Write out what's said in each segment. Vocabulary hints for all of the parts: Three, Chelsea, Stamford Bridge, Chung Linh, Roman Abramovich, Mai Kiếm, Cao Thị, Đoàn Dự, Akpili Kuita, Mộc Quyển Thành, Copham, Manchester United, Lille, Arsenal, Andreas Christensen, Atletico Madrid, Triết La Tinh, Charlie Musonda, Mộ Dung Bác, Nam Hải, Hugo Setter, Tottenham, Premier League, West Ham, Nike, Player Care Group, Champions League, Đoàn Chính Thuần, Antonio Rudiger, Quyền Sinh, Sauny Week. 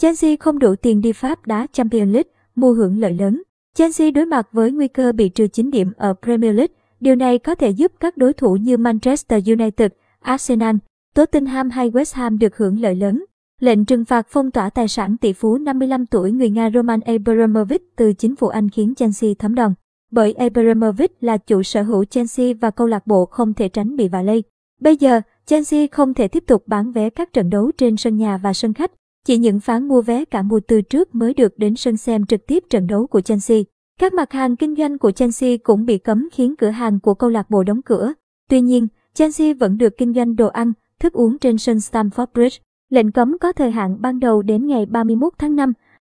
Chelsea không đủ tiền đi Pháp đá Champions League, mua hưởng lợi lớn. Chelsea đối mặt với nguy cơ bị trừ 9 điểm ở Premier League. Điều này có thể giúp các đối thủ như Manchester United, Arsenal, Tottenham hay West Ham được hưởng lợi lớn. Lệnh trừng phạt phong tỏa tài sản tỷ phú 55 tuổi người Nga Roman Abramovich từ chính phủ Anh khiến Chelsea thấm đòn. Bởi Abramovich là chủ sở hữu Chelsea và câu lạc bộ không thể tránh bị vạ lây. Bây giờ, Chelsea không thể tiếp tục bán vé các trận đấu trên sân nhà và sân khách. Chỉ những phán mua vé cả mùa từ trước mới được đến sân xem trực tiếp trận đấu của Chelsea. Các mặt hàng kinh doanh của Chelsea cũng bị cấm khiến cửa hàng của câu lạc bộ đóng cửa. Tuy nhiên, Chelsea vẫn được kinh doanh đồ ăn, thức uống trên sân Stamford Bridge. Lệnh cấm có thời hạn ban đầu đến ngày 31 tháng 5.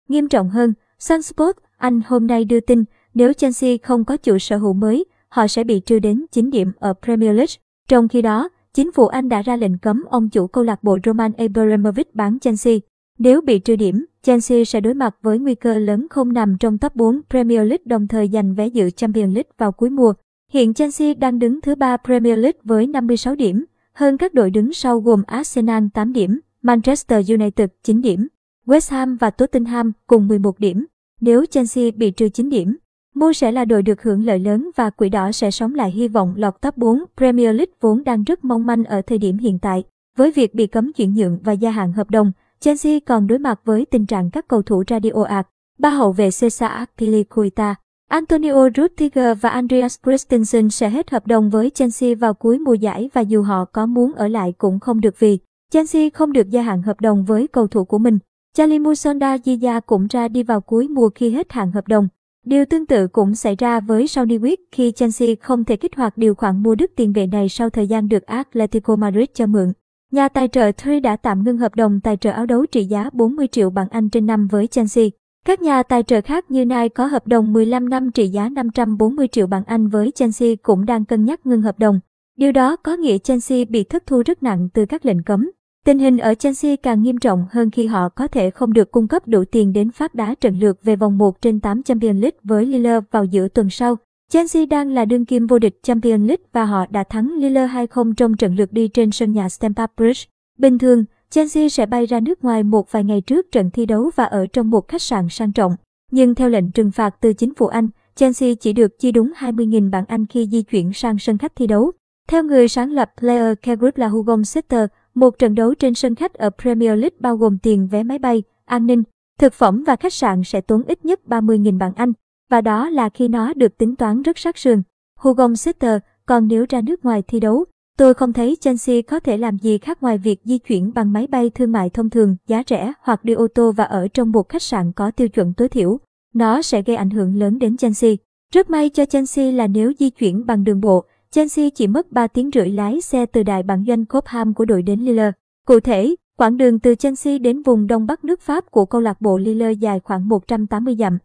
Nghiêm trọng hơn, Sun Sport Anh hôm nay đưa tin nếu Chelsea không có chủ sở hữu mới, họ sẽ bị trừ đến 9 điểm ở Premier League. Trong khi đó, chính phủ Anh đã ra lệnh cấm ông chủ câu lạc bộ Roman Abramovich bán Chelsea. Nếu bị trừ điểm, Chelsea sẽ đối mặt với nguy cơ lớn không nằm trong top 4 Premier League đồng thời giành vé dự Champions League vào cuối mùa. Hiện Chelsea đang đứng thứ 3 Premier League với 56 điểm, hơn các đội đứng sau gồm Arsenal 8 điểm, Manchester United 9 điểm, West Ham và Tottenham cùng 11 điểm. Nếu Chelsea bị trừ 9 điểm, Mu sẽ là đội được hưởng lợi lớn và Quỷ Đỏ sẽ sống lại hy vọng lọt top 4 Premier League vốn đang rất mong manh ở thời điểm hiện tại. Với việc bị cấm chuyển nhượng và gia hạn hợp đồng, Chelsea còn đối mặt với tình trạng các cầu thủ ra đi ồ ạt. Ba hậu vệ Akpili Kuita, Antonio Rudiger và Andreas Christensen sẽ hết hợp đồng với Chelsea vào cuối mùa giải và dù họ có muốn ở lại cũng không được vì Chelsea không được gia hạn hợp đồng với cầu thủ của mình. Charlie Musonda cũng ra đi vào cuối mùa khi hết hạn hợp đồng. Điều tương tự cũng xảy ra với Sauny Week khi Chelsea không thể kích hoạt điều khoản mua đứt tiền vệ này sau thời gian được Atletico Madrid cho mượn. Nhà tài trợ Three đã tạm ngưng hợp đồng tài trợ áo đấu trị giá 40 triệu bảng Anh trên năm với Chelsea. Các nhà tài trợ khác như Nike có hợp đồng 15 năm trị giá 540 triệu bảng Anh với Chelsea cũng đang cân nhắc ngưng hợp đồng. Điều đó có nghĩa Chelsea bị thất thu rất nặng từ các lệnh cấm. Tình hình ở Chelsea càng nghiêm trọng hơn khi họ có thể không được cung cấp đủ tiền đến Pháp đá trận lượt về vòng 1 trên 8 Champions League với Lille vào giữa tuần sau. Chelsea đang là đương kim vô địch Champions League và họ đã thắng Lille 2-0 trong trận lượt đi trên sân nhà Stamford Bridge. Bình thường, Chelsea sẽ bay ra nước ngoài một vài ngày trước trận thi đấu và ở trong một khách sạn sang trọng. Nhưng theo lệnh trừng phạt từ chính phủ Anh, Chelsea chỉ được chi đúng 20.000 bảng Anh khi di chuyển sang sân khách thi đấu. Theo người sáng lập Player Care Group là Hugo Setter, một trận đấu trên sân khách ở Premier League bao gồm tiền vé máy bay, an ninh, thực phẩm và khách sạn sẽ tốn ít nhất 30.000 bảng Anh. Và đó là khi nó được tính toán rất sát sườn. Hugo Setter, còn nếu ra nước ngoài thi đấu, tôi không thấy Chelsea có thể làm gì khác ngoài việc di chuyển bằng máy bay thương mại thông thường, giá rẻ hoặc đi ô tô và ở trong một khách sạn có tiêu chuẩn tối thiểu. Nó sẽ gây ảnh hưởng lớn đến Chelsea. Rất may cho Chelsea là nếu di chuyển bằng đường bộ, Chelsea chỉ mất 3 tiếng rưỡi lái xe từ đại bản doanh Copham của đội đến Lille. Cụ thể, quãng đường từ Chelsea đến vùng đông bắc nước Pháp của câu lạc bộ Lille dài khoảng 180 dặm.